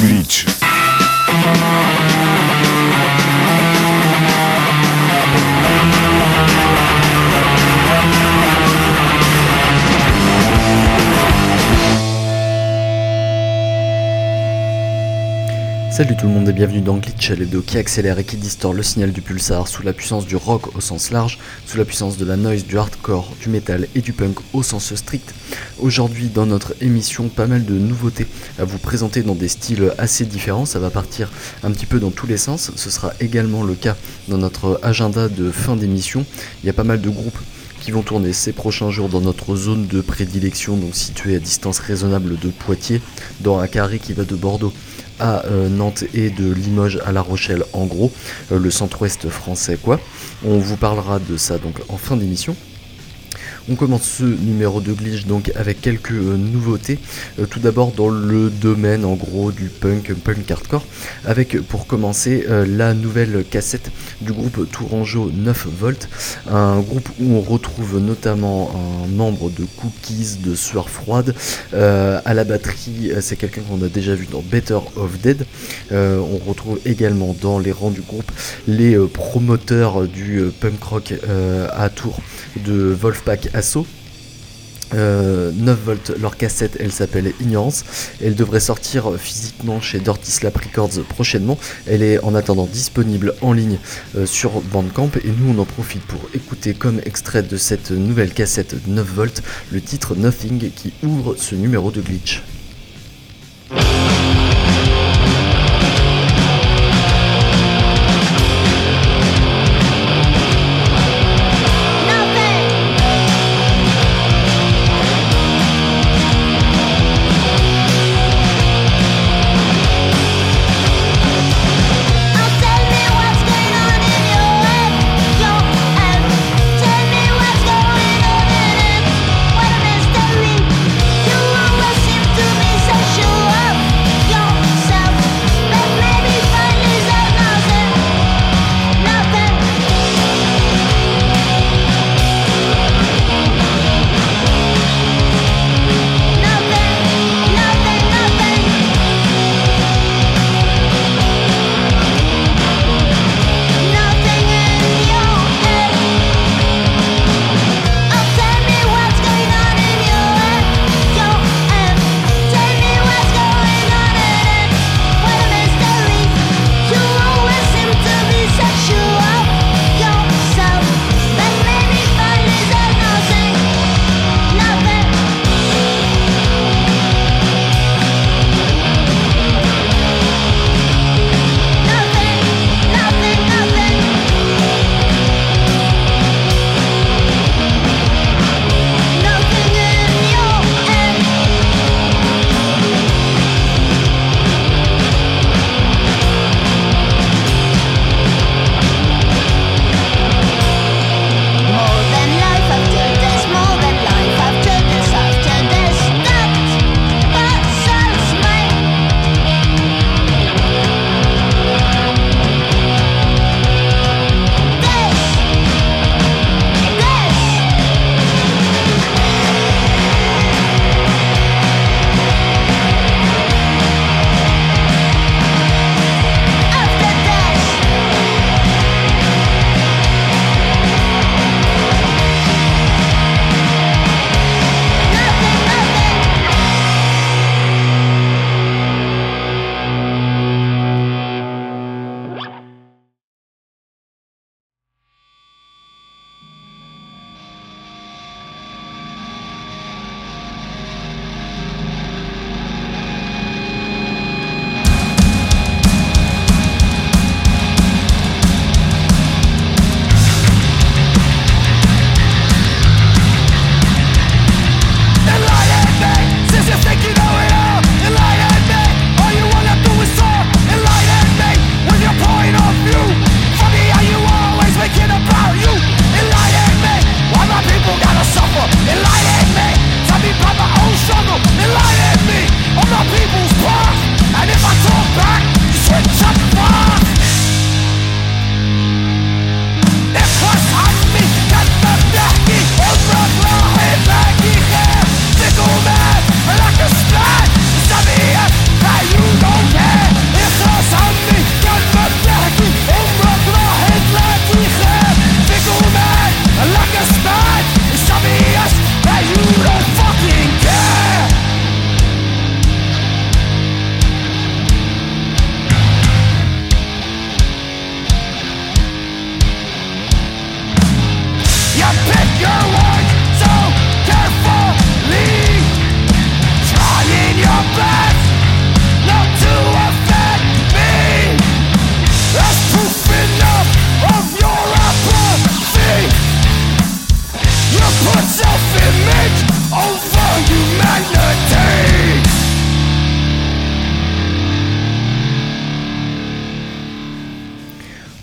Glitch. Salut tout le monde et bienvenue dans Glitch, l'hebdo qui accélère et qui distord le signal du pulsar sous la puissance du rock au sens large, sous la puissance de la noise, du hardcore, du metal et du punk au sens strict. Aujourd'hui dans notre émission, pas mal de nouveautés à vous présenter dans des styles assez différents, ça va partir un petit peu dans tous les sens, ce sera également le cas dans notre agenda de fin d'émission, il y a pas mal de groupes qui vont tourner ces prochains jours dans notre zone de prédilection, donc située à distance raisonnable de Poitiers, dans un carré qui va de Bordeaux à Nantes et de Limoges à La Rochelle, en gros, le centre-ouest français quoi. On vous parlera de ça donc en fin d'émission. On commence ce numéro de Glitch donc avec quelques nouveautés, tout d'abord dans le domaine en gros du punk hardcore, avec pour commencer la nouvelle cassette du groupe tourangeau 9V, un groupe où on retrouve notamment un membre de Cookies, de Sueur Froide, à la batterie c'est quelqu'un qu'on a déjà vu dans Better of Dead, on retrouve également dans les rangs du groupe les promoteurs du punk rock à Tours de Wolfpack Assaut. 9V, leur cassette elle s'appelle Ignorance, elle devrait sortir physiquement chez Dirty Slap Records prochainement, elle est en attendant disponible en ligne sur Bandcamp et nous on en profite pour écouter comme extrait de cette nouvelle cassette 9V le titre Nothing qui ouvre ce numéro de Glitch.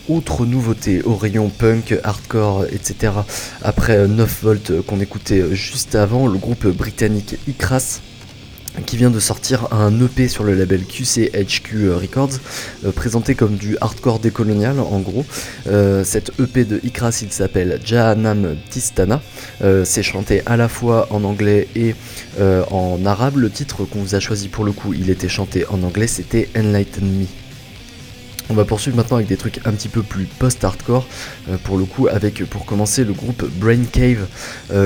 Autre nouveauté au rayon punk, hardcore, etc. Après 9V qu'on écoutait juste avant, le groupe britannique Ikras, qui vient de sortir un EP sur le label QCHQ Records, présenté comme du hardcore décolonial en gros. Cet EP de Ikras, il s'appelle Jahanam Tistana, c'est chanté à la fois en anglais et en arabe. Le titre qu'on vous a choisi pour le coup, il était chanté en anglais, c'était Enlighten Me. On va poursuivre maintenant avec des trucs un petit peu plus post-hardcore, pour le coup, avec pour commencer le groupe Brain Cave,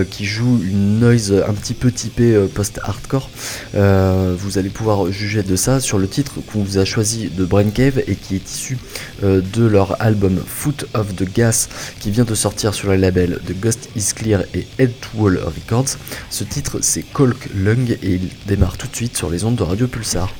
qui joue une noise un petit peu typée post-hardcore. Vous allez pouvoir juger de ça sur le titre qu'on vous a choisi de Brain Cave et qui est issu de leur album Foot of the Gas, qui vient de sortir sur les labels The Ghost is Clear et Head to Wall Records. Ce titre, c'est Colk Lung et il démarre tout de suite sur les ondes de Radio Pulsar.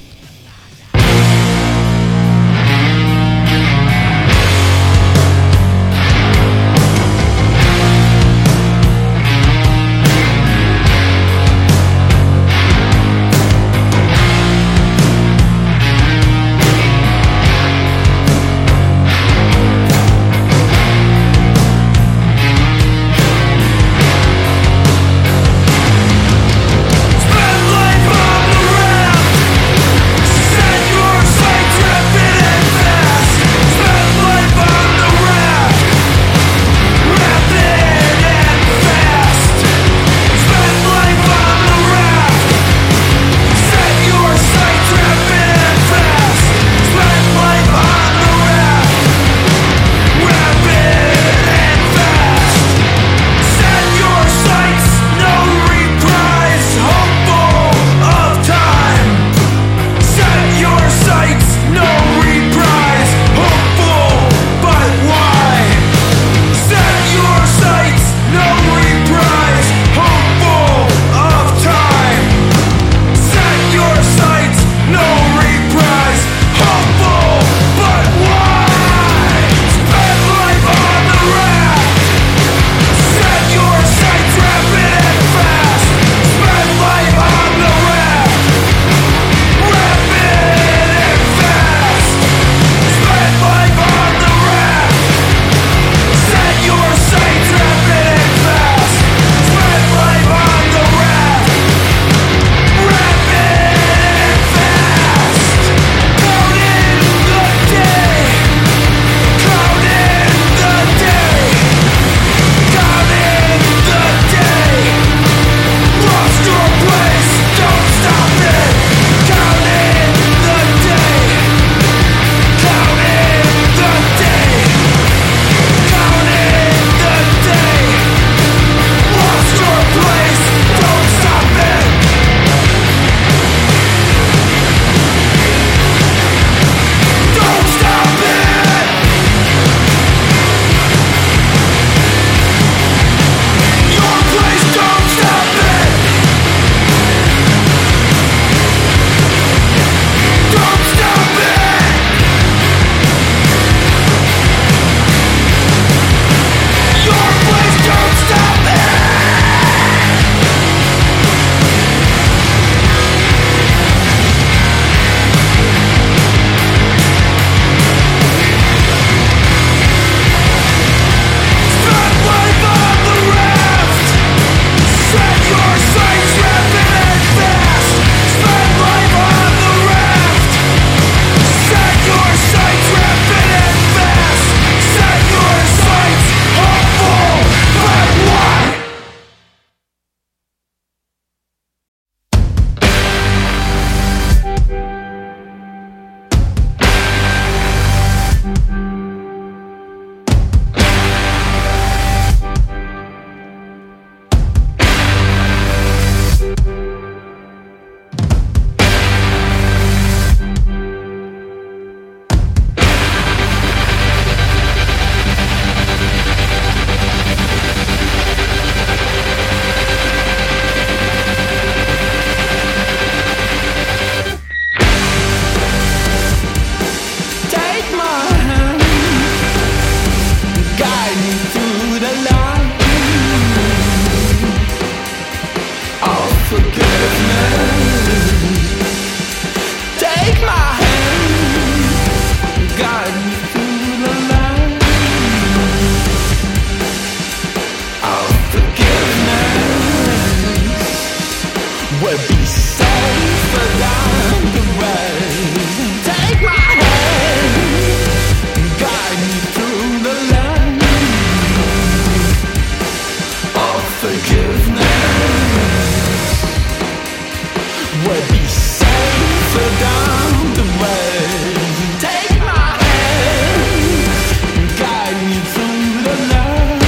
would be safer down the way. Take my hand and guide me through the night.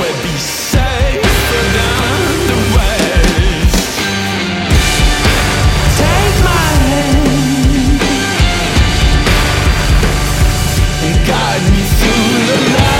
Would be safer down the way. Take my hand and guide me through the night.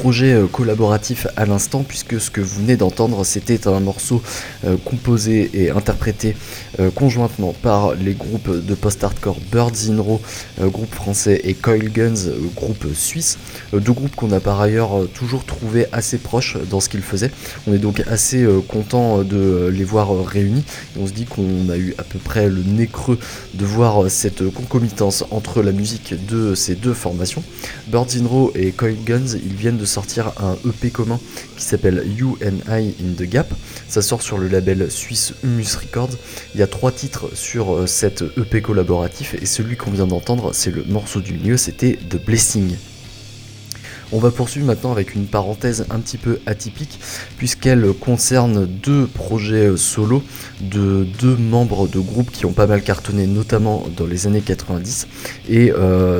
projet collaboratif à l'instant, puisque ce que vous venez d'entendre, c'était un morceau composé et interprété conjointement par les groupes de post-hardcore Birds in Row, groupe français, et Coil Guns, groupe suisse, deux groupes qu'on a par ailleurs toujours trouvé assez proches dans ce qu'ils faisaient. On est donc assez content de les voir réunis, et on se dit qu'on a eu à peu près le nez creux de voir cette concomitance entre la musique de ces deux formations. Birds in Row et Coil Guns, ils viennent de sortir un EP commun qui s'appelle You and I in the Gap. Ça sort sur le label Swiss Humus Records. Il y a 3 titres sur cet EP collaboratif, et celui qu'on vient d'entendre, c'est le morceau du milieu, c'était The Blessing. On va poursuivre maintenant avec une parenthèse un petit peu atypique, puisqu'elle concerne deux projets solo de deux membres de groupes qui ont pas mal cartonné, notamment dans les années 90. Et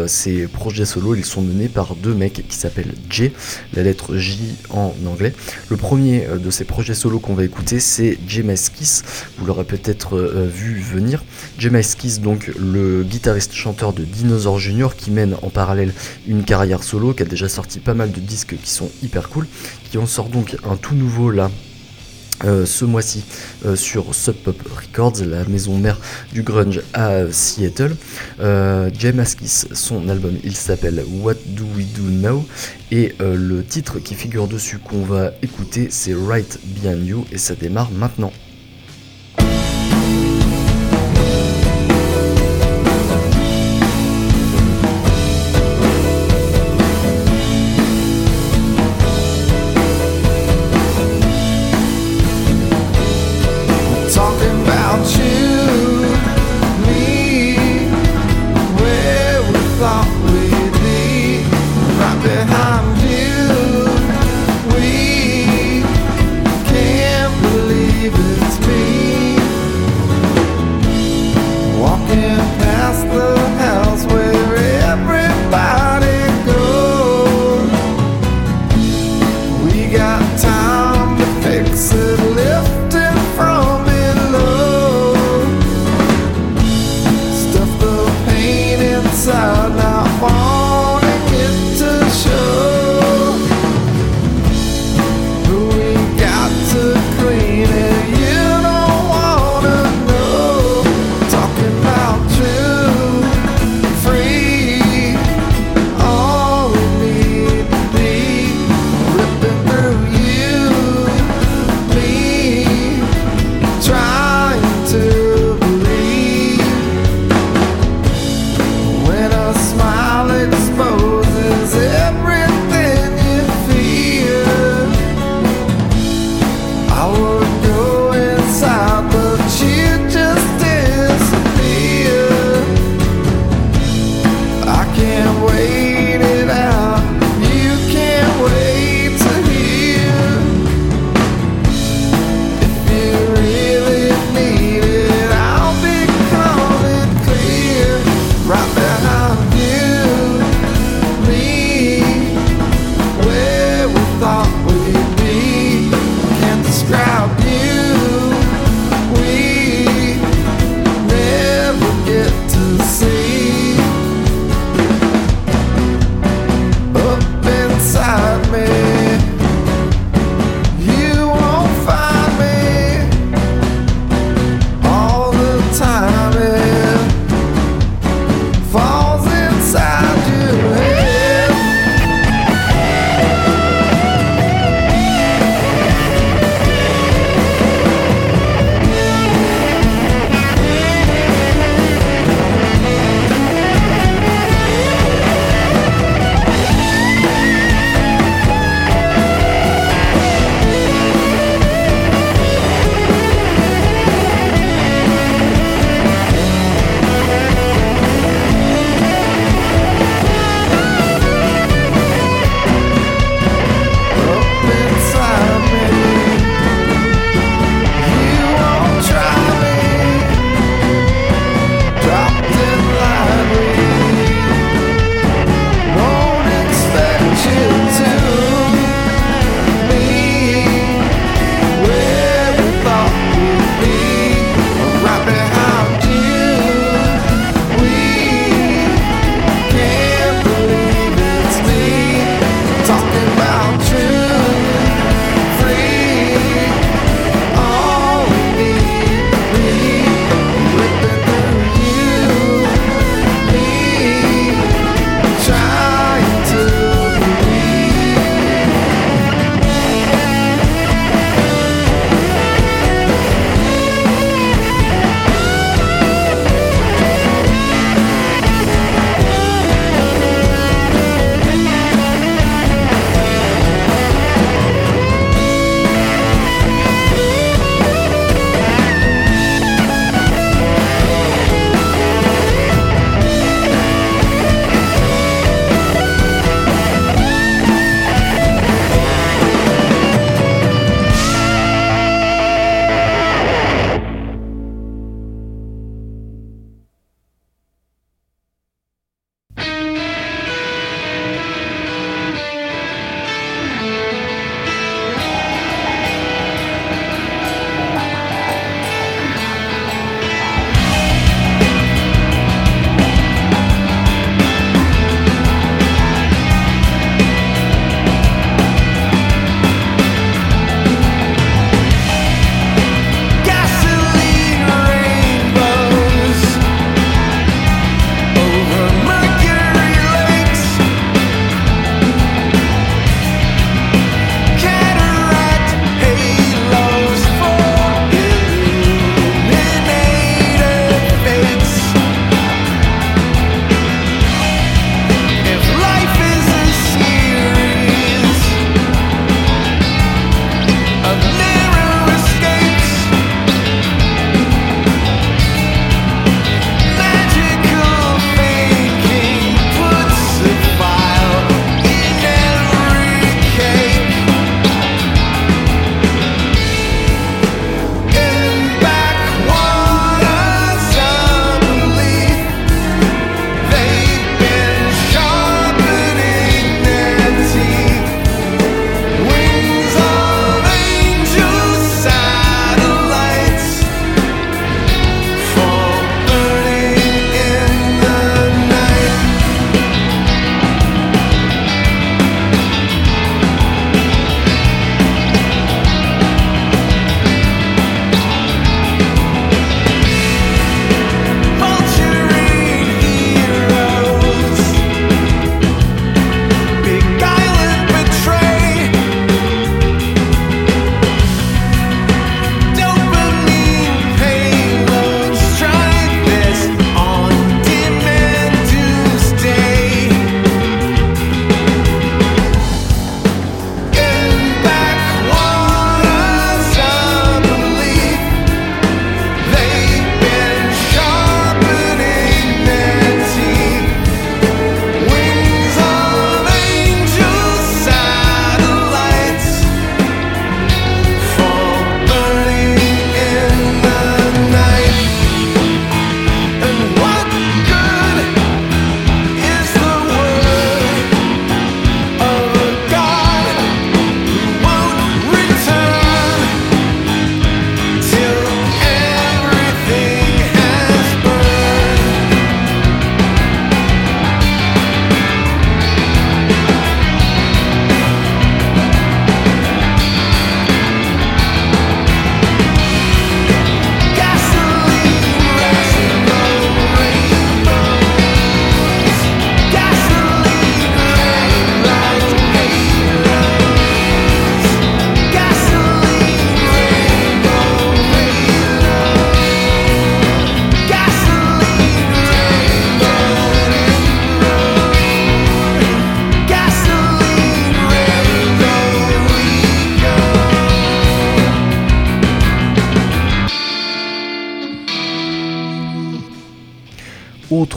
ces projets solo, ils sont menés par deux mecs qui s'appellent J, la lettre J en anglais. Le premier de ces projets solo qu'on va écouter, c'est J Mascis. Vous l'aurez peut-être vu venir. J Mascis, donc le guitariste-chanteur de Dinosaur Junior, qui mène en parallèle une carrière solo, qui a déjà sorti pas mal de disques qui sont hyper cool, qui en sort donc un tout nouveau là ce mois-ci sur Sub Pop Records, la maison mère du grunge à Seattle. J Mascis, son album il s'appelle What Do We Do Now, et le titre qui figure dessus qu'on va écouter, c'est Right Behind You, et ça démarre maintenant.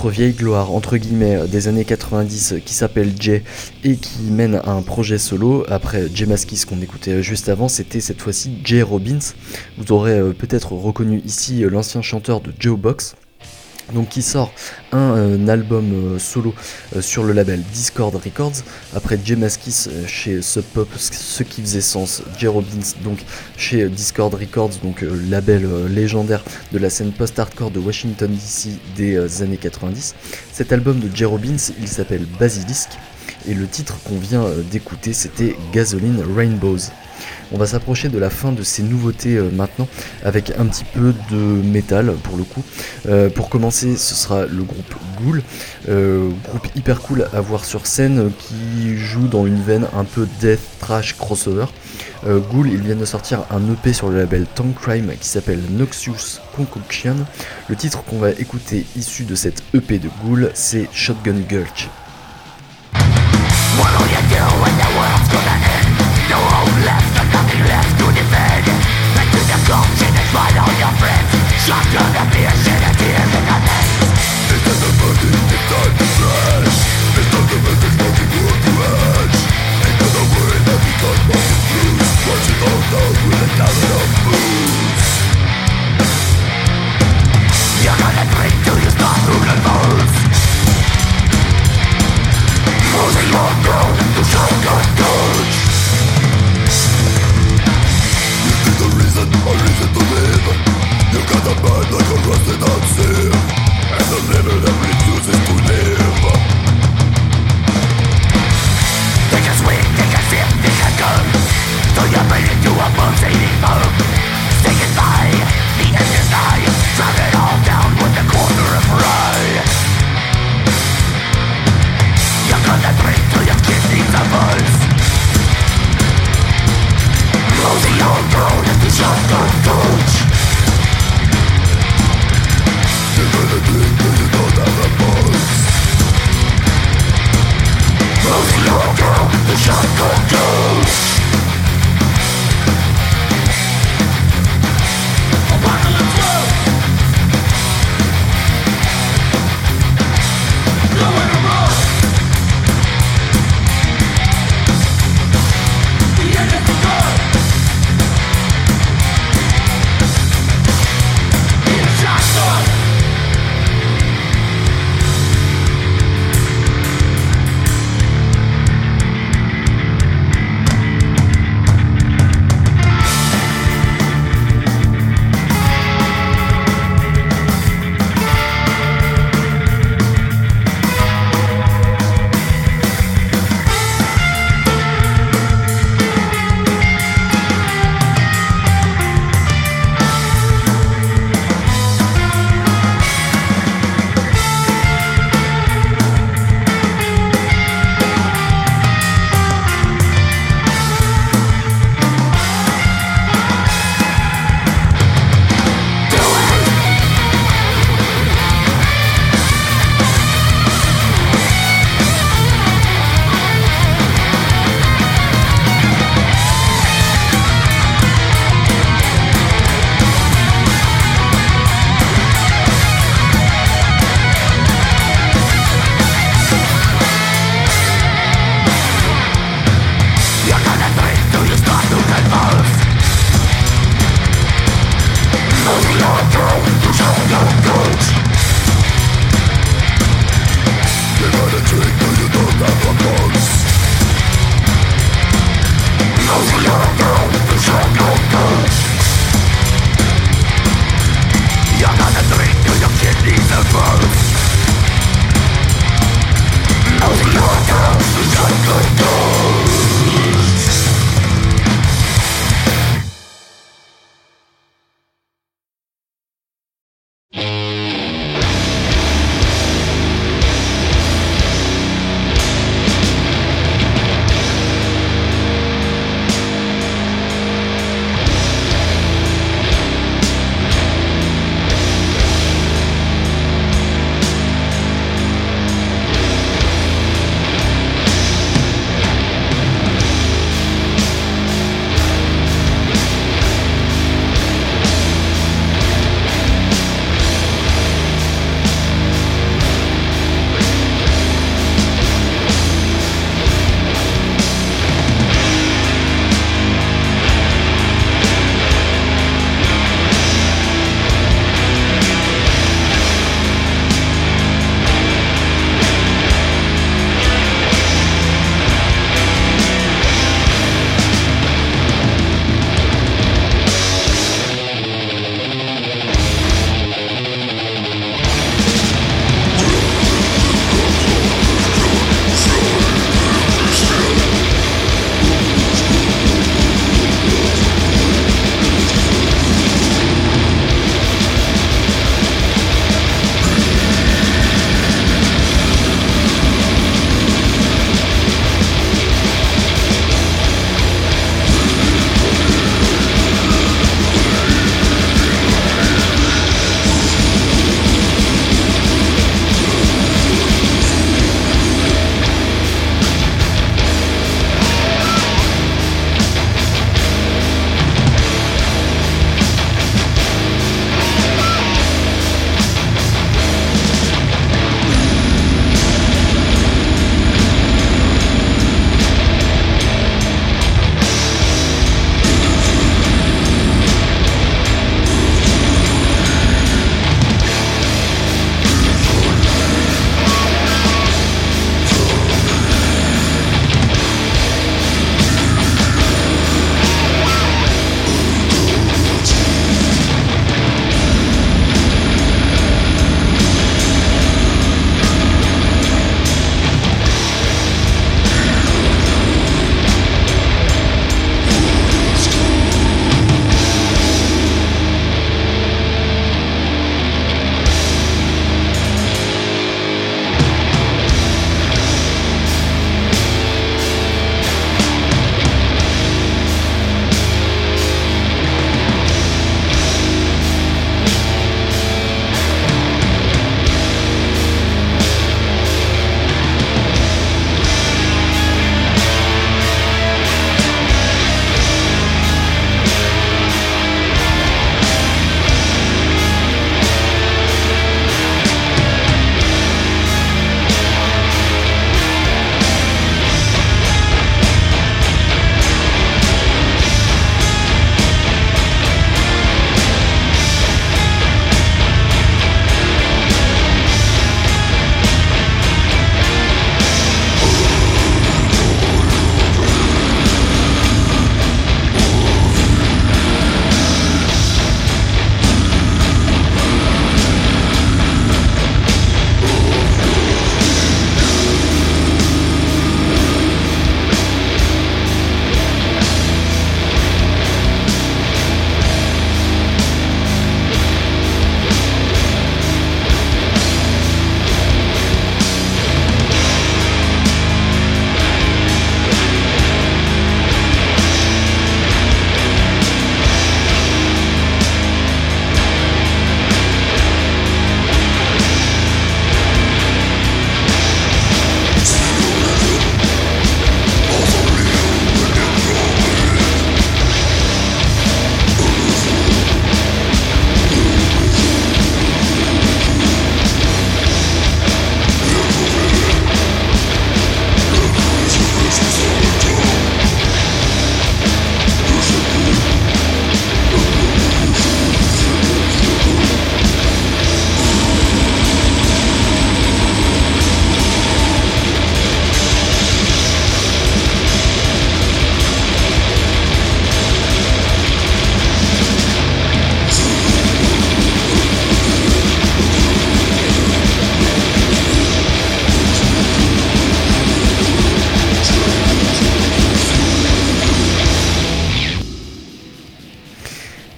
autre vieille gloire entre guillemets des années 90 qui s'appelle J et qui mène à un projet solo. Après J Mascis qu'on écoutait juste avant, c'était cette fois-ci J Robbins. Vous aurez peut-être reconnu ici l'ancien chanteur de Joe Box. Donc qui sort un album solo sur le label Discord Records, après J Mascis chez Sub Pop, ce qui faisait sens, J Robbins donc chez Discord Records, donc label légendaire de la scène post-hardcore de Washington DC des années 90. Cet album de J Robbins, il s'appelle Basilisk, et le titre qu'on vient d'écouter c'était Gasoline Rainbows. On va s'approcher de la fin de ces nouveautés maintenant avec un petit peu de métal pour le coup. Pour commencer, ce sera le groupe Ghoul, groupe hyper cool à voir sur scène qui joue dans une veine un peu death thrash crossover. Ghoul, ils viennent de sortir un EP sur le label Tank Crime qui s'appelle Noxious Concoction. Le titre qu'on va écouter issu de cette EP de Ghoul, c'est Shotgun Gulch. What will you do when the world's gonna end? No hope left, no nothing left to defend. Back to the cops and it's right on your friends. Shotgun appears and it's here in the end. It's not the burden, it's not the flesh. It's not the burden, it's not the world to edge. Ain't got a word that we got most of blues. Watch it all down with a thousand of moves. You're gonna drink till you start moving balls. Losing your ground to shotgun gauge. The reason, a reason to live. You got a mind like a rusted out sieve, and the liver that refuses to live. Take a swing, take a sip, take a gun, till you're made into a pulsating bug. Stick it by, the end is nigh. Drown it all down with a corner of rye. You're gonna drink till your kidneys are buzzed. Closing your throat at the shotgun coach. You're gonna drink till you don't have a pulse. Closing your throat at the shotgun coach. Apocalypse World. Nowhere to run. The end is begun.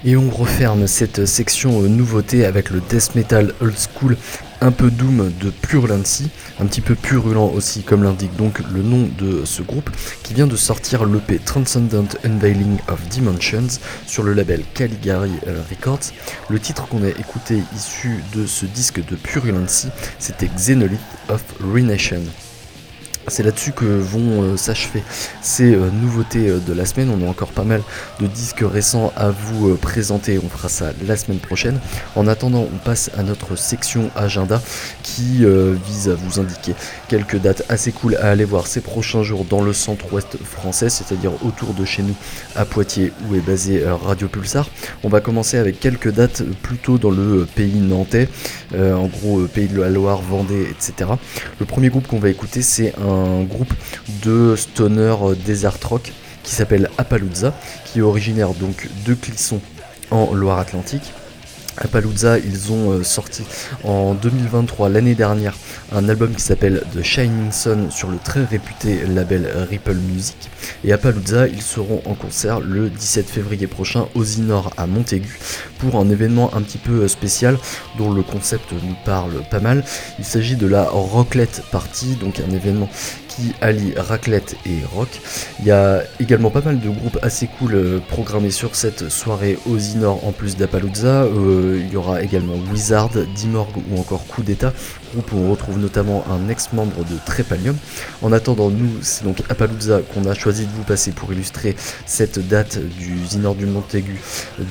Et on referme cette section nouveauté avec le death metal old school un peu doom de Purulancy, un petit peu purulent aussi comme l'indique donc le nom de ce groupe, qui vient de sortir l'EP Transcendent Unveiling of Dimensions sur le label Caligari Records. Le titre qu'on a écouté issu de ce disque de Purulancy, c'était Xenolith of Renation. C'est là-dessus que vont s'achever ces nouveautés de la semaine. On a encore pas mal de disques récents à vous présenter, on fera ça la semaine prochaine. En attendant, on passe à notre section agenda qui vise à vous indiquer quelques dates assez cool à aller voir ces prochains jours dans le centre-ouest français, c'est-à-dire autour de chez nous à Poitiers où est basé Radio Pulsar. On va commencer avec quelques dates plutôt dans le pays nantais, en gros pays de la Loire, Vendée, etc. Le premier groupe qu'on va écouter, c'est un groupe de stoner desert rock qui s'appelle Appalooza, qui est originaire donc de Clisson en Loire-Atlantique. Appalooza, ils ont sorti en 2023, l'année dernière, un album qui s'appelle The Shining Sun sur le très réputé label Ripple Music. Et Appalooza, ils seront en concert le 17 février prochain au Zinor à Montaigu pour un événement un petit peu spécial dont le concept nous parle pas mal. Il s'agit de la Rocklette Party, donc un événement qui allie raclette et rock. Il y a également pas mal de groupes assez cool programmés sur cette soirée au Zinor en plus d'Appalooza. Il y aura également Wizard, Dimorg ou encore Coup d'État, groupe où on retrouve notamment un ex-membre de Trépalium. En attendant, nous, c'est donc Appalooza qu'on a choisi de vous passer pour illustrer cette date du Zinor du Montaigu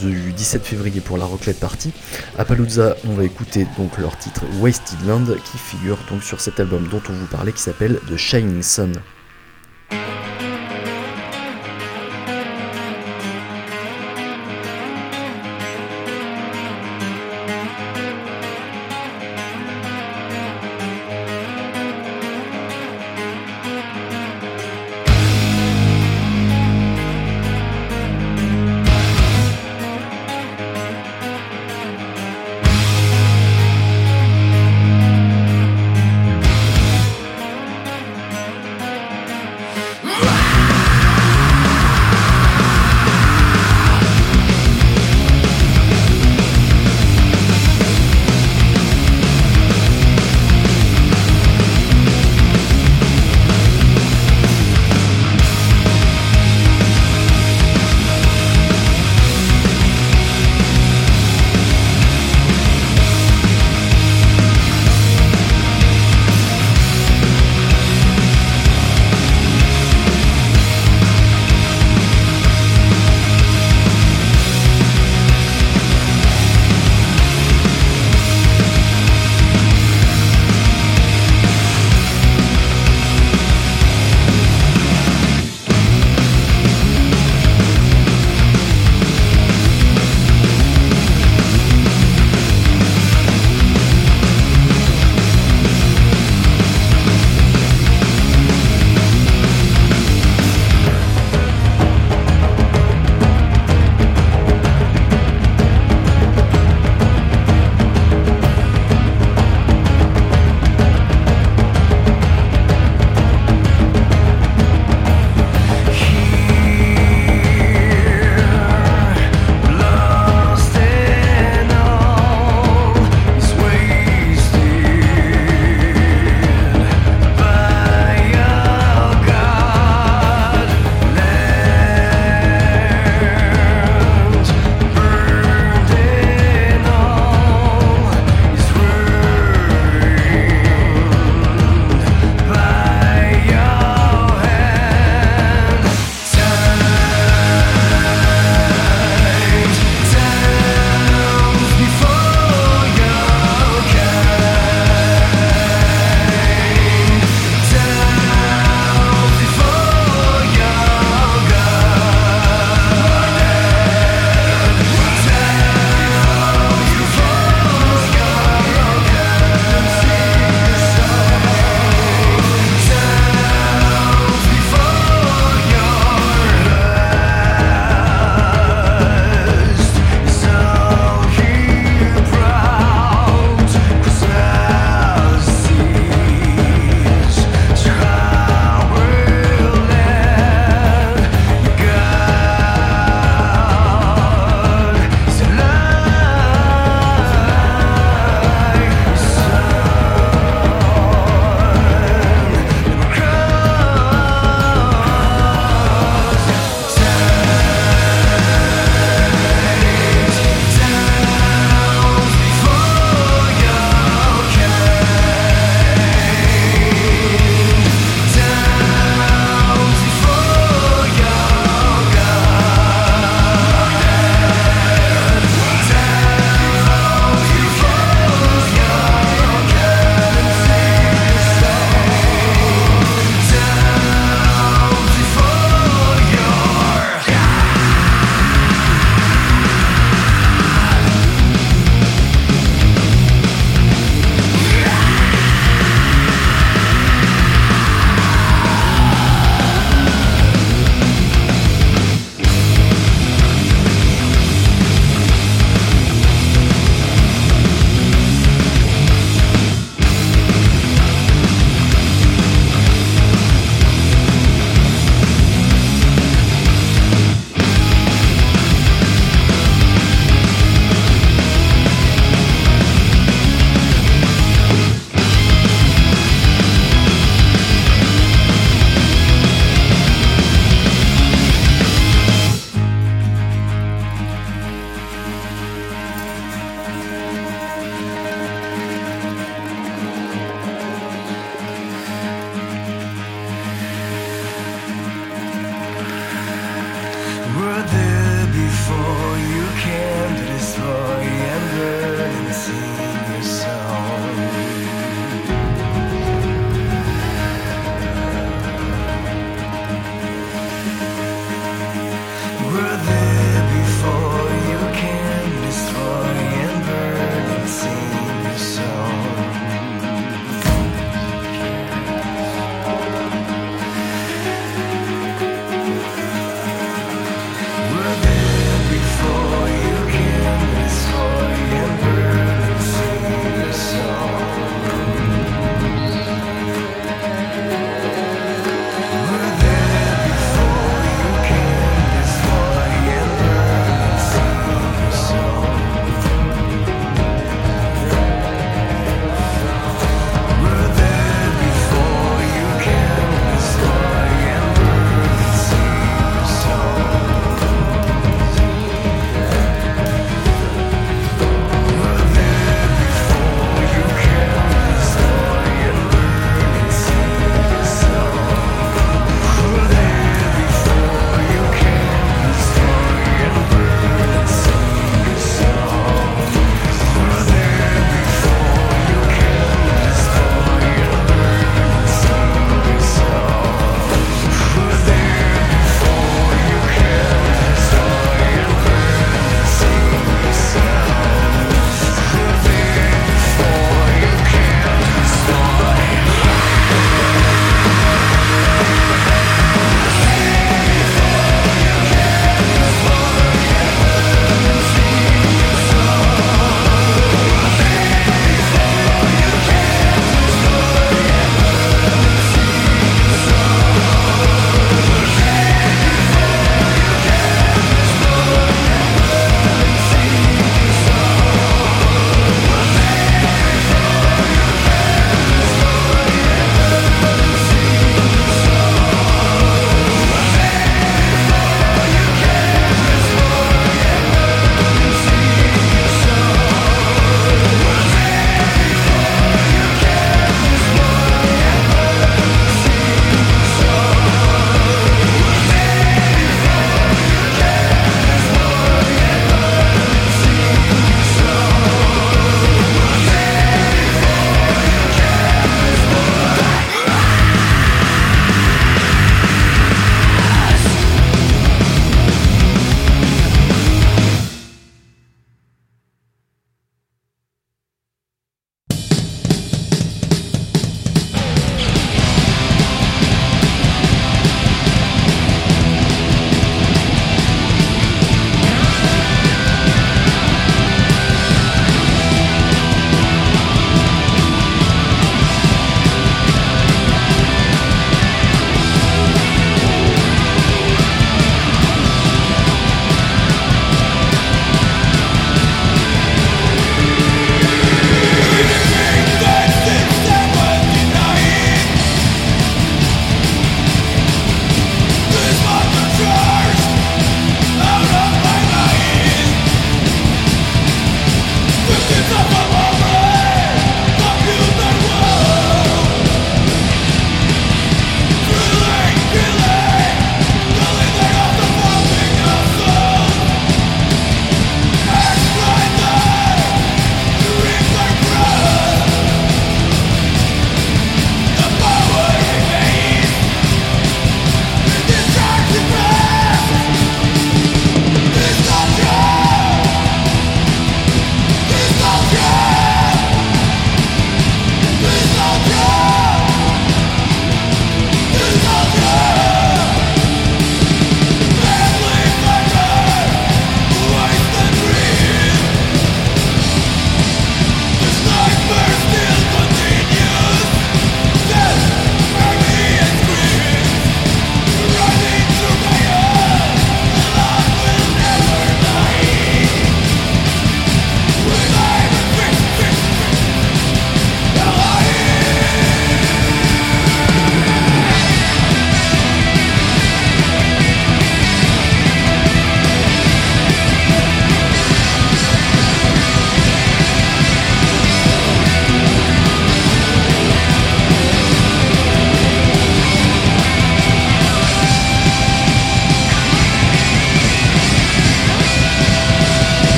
du 17 février pour la Rocklette Party. Appalooza, on va écouter donc leur titre Wasted Land qui figure donc sur cet album dont on vous parlait qui s'appelle The Shining Sun.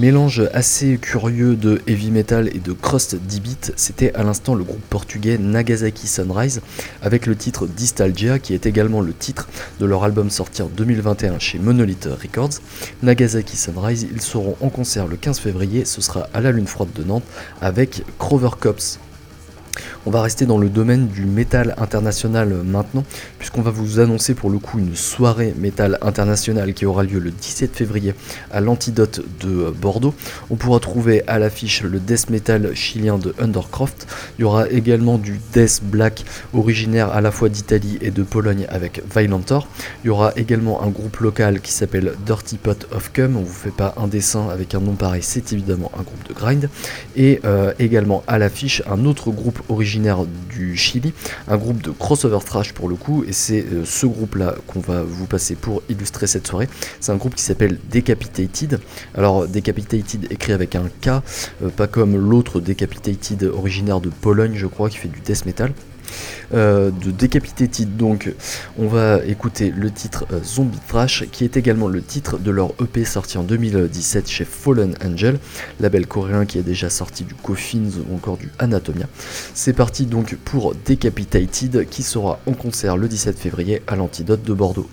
Mélange assez curieux de heavy metal et de crust 10 bits, c'était à l'instant le groupe portugais Nagasaki Sunrise avec le titre Distalgia, qui est également le titre de leur album sorti en 2021 chez Monolith Records. Nagasaki Sunrise, ils seront en concert le 15 février, ce sera à la Lune Froide de Nantes avec Crover Cops. On va rester dans le domaine du métal international maintenant, puisqu'on va vous annoncer pour le coup une soirée métal internationale qui aura lieu le 17 février à l'Antidote de Bordeaux. On pourra trouver à l'affiche le death metal chilien de Undercroft. Il y aura également du death black originaire à la fois d'Italie et de Pologne avec Violentor. Il y aura également un groupe local qui s'appelle Dirty Pot of Cum. On vous fait pas un dessin avec un nom pareil, c'est évidemment un groupe de grind. Et également à l'affiche un autre groupe originaire du Chili, un groupe de crossover thrash pour le coup, et c'est ce groupe là qu'on va vous passer pour illustrer cette soirée. C'est un groupe qui s'appelle Decapitated. Alors Decapitated écrit avec un K, pas comme l'autre Decapitated originaire de Pologne je crois, qui fait du death metal. De Decapitated donc on va écouter le titre Zombie Thrash, qui est également le titre de leur EP sorti en 2017 chez Fallen Angel, label coréen qui est déjà sorti du Coffins ou encore du Anatomia. C'est parti donc pour Decapitated qui sera en concert le 17 février à l'Antidote de Bordeaux.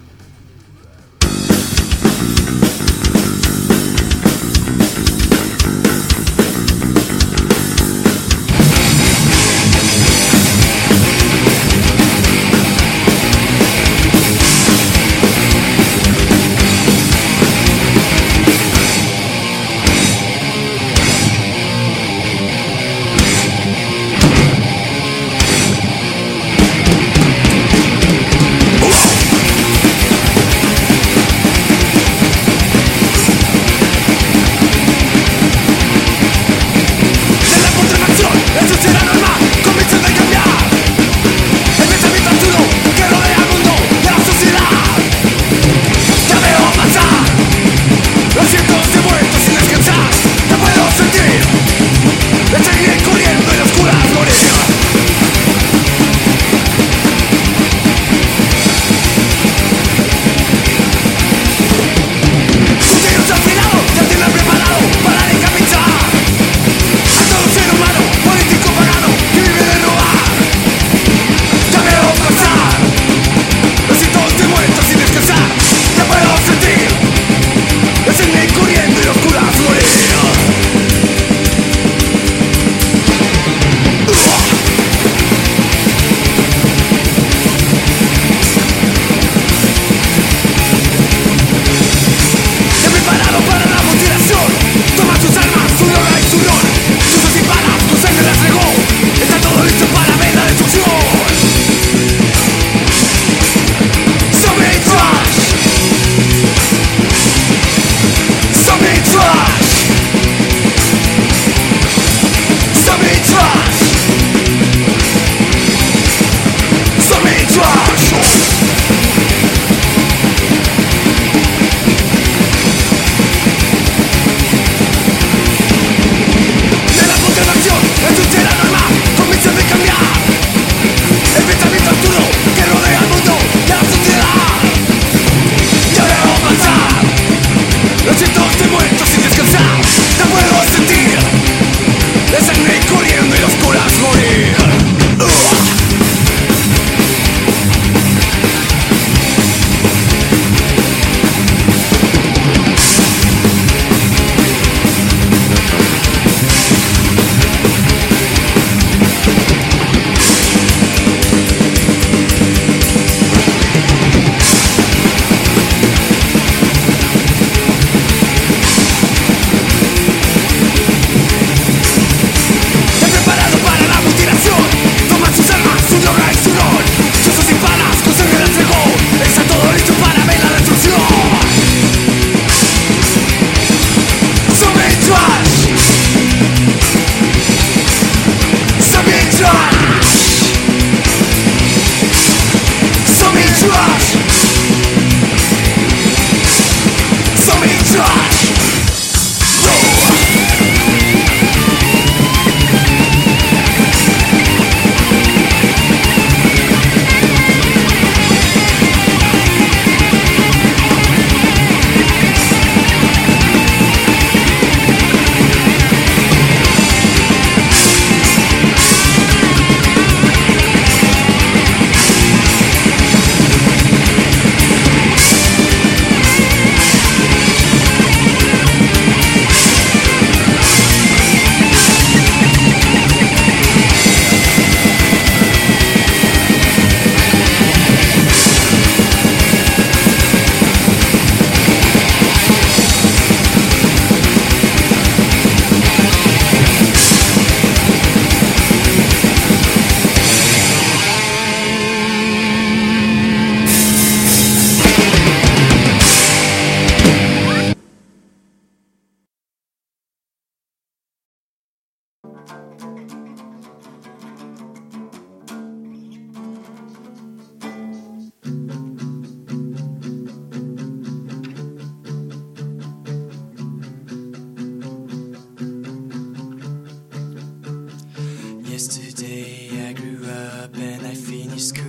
Yesterday I grew up and I finished school.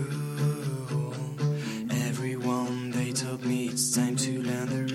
Everyone, they told me it's time to learn the rules.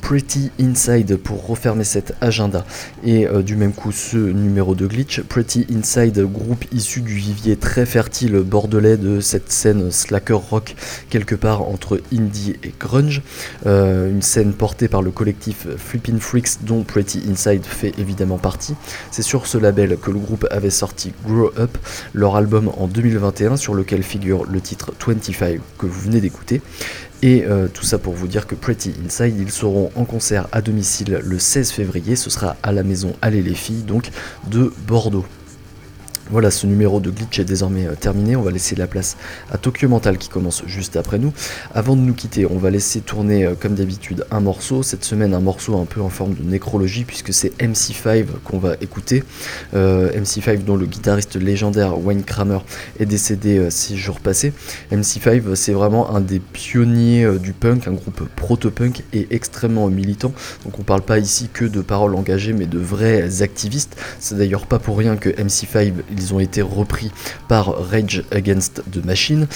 Pretty Inside pour refermer cet agenda et du même coup ce numéro de Glitch. Pretty Inside, groupe issu du vivier très fertile bordelais de cette scène slacker rock quelque part entre indie et grunge, une scène portée par le collectif Flippin' Freaks dont Pretty Inside fait évidemment partie. C'est sur ce label que le groupe avait sorti Grow Up, leur album en 2021 sur lequel figure le titre 25 que vous venez d'écouter. Et tout ça pour vous dire que Pretty Inside, ils seront en concert à domicile le 16 février, ce sera à la maison Allez les filles, donc de Bordeaux. Voilà, ce numéro de Glitch est désormais terminé, on va laisser la place à Tokyo Mental qui commence juste après nous. Avant de nous quitter, on va laisser tourner comme d'habitude un morceau, cette semaine un morceau un peu en forme de nécrologie puisque c'est MC5 qu'on va écouter. MC5 dont le guitariste légendaire Wayne Kramer est décédé 6 jours passés. MC5 c'est vraiment un des pionniers du punk, un groupe proto-punk et extrêmement militant. Donc on parle pas ici que de paroles engagées mais de vrais activistes. C'est d'ailleurs pas pour rien que MC5 ils ont été repris par Rage Against the Machine.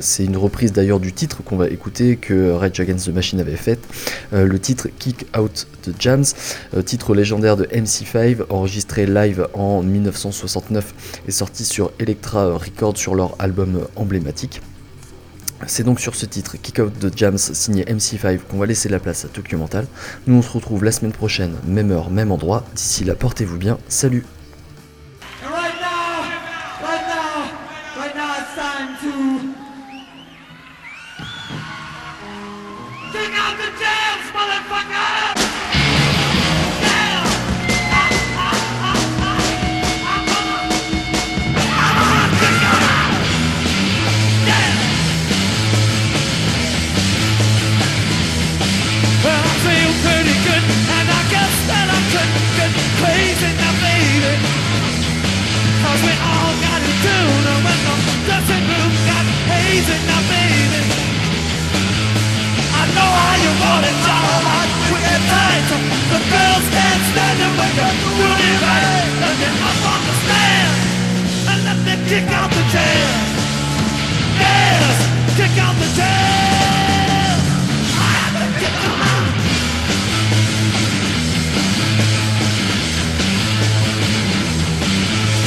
C'est une reprise d'ailleurs du titre qu'on va écouter que Rage Against the Machine avait faite. Le titre Kick Out the Jams, titre légendaire de MC5, enregistré live en 1969 et sorti sur Elektra Records sur leur album emblématique. C'est donc sur ce titre, Kick Out the Jams, signé MC5, qu'on va laisser la place à Tokyo Mental. Nous on se retrouve la semaine prochaine, même heure, même endroit. D'ici là, portez-vous bien, salut! music, cause we all got in tune. And when the dressing room got hazy, now baby, I know how you want it, y'all. Hot, quick and tight, the girls can't stand it when you're doing it right. Let them up on the stand, and let them kick out the jam. Yes, kick out the jam. I have to kick them out.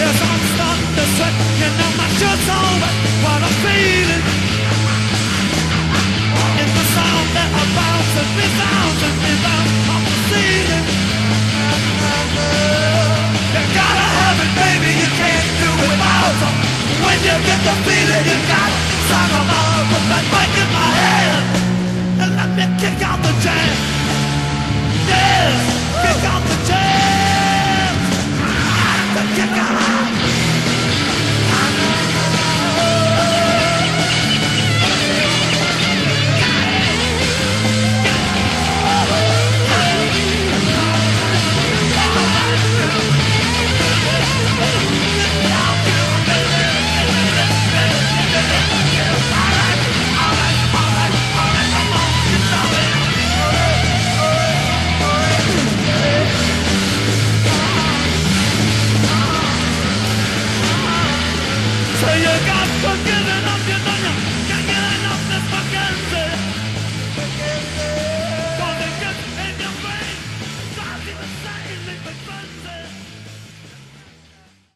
Yes, I'm starting to sweat, you know my shirt's all wet. What I'm feeling is the sound that abounds and resounds and rebounds off the ceiling. You gotta have it, baby, you can't do it without. When you get the feeling, you gotta sign a love with that mic in my hand, and let me kick out the jam. Yes, kick out the jam. Kick out! Forget it.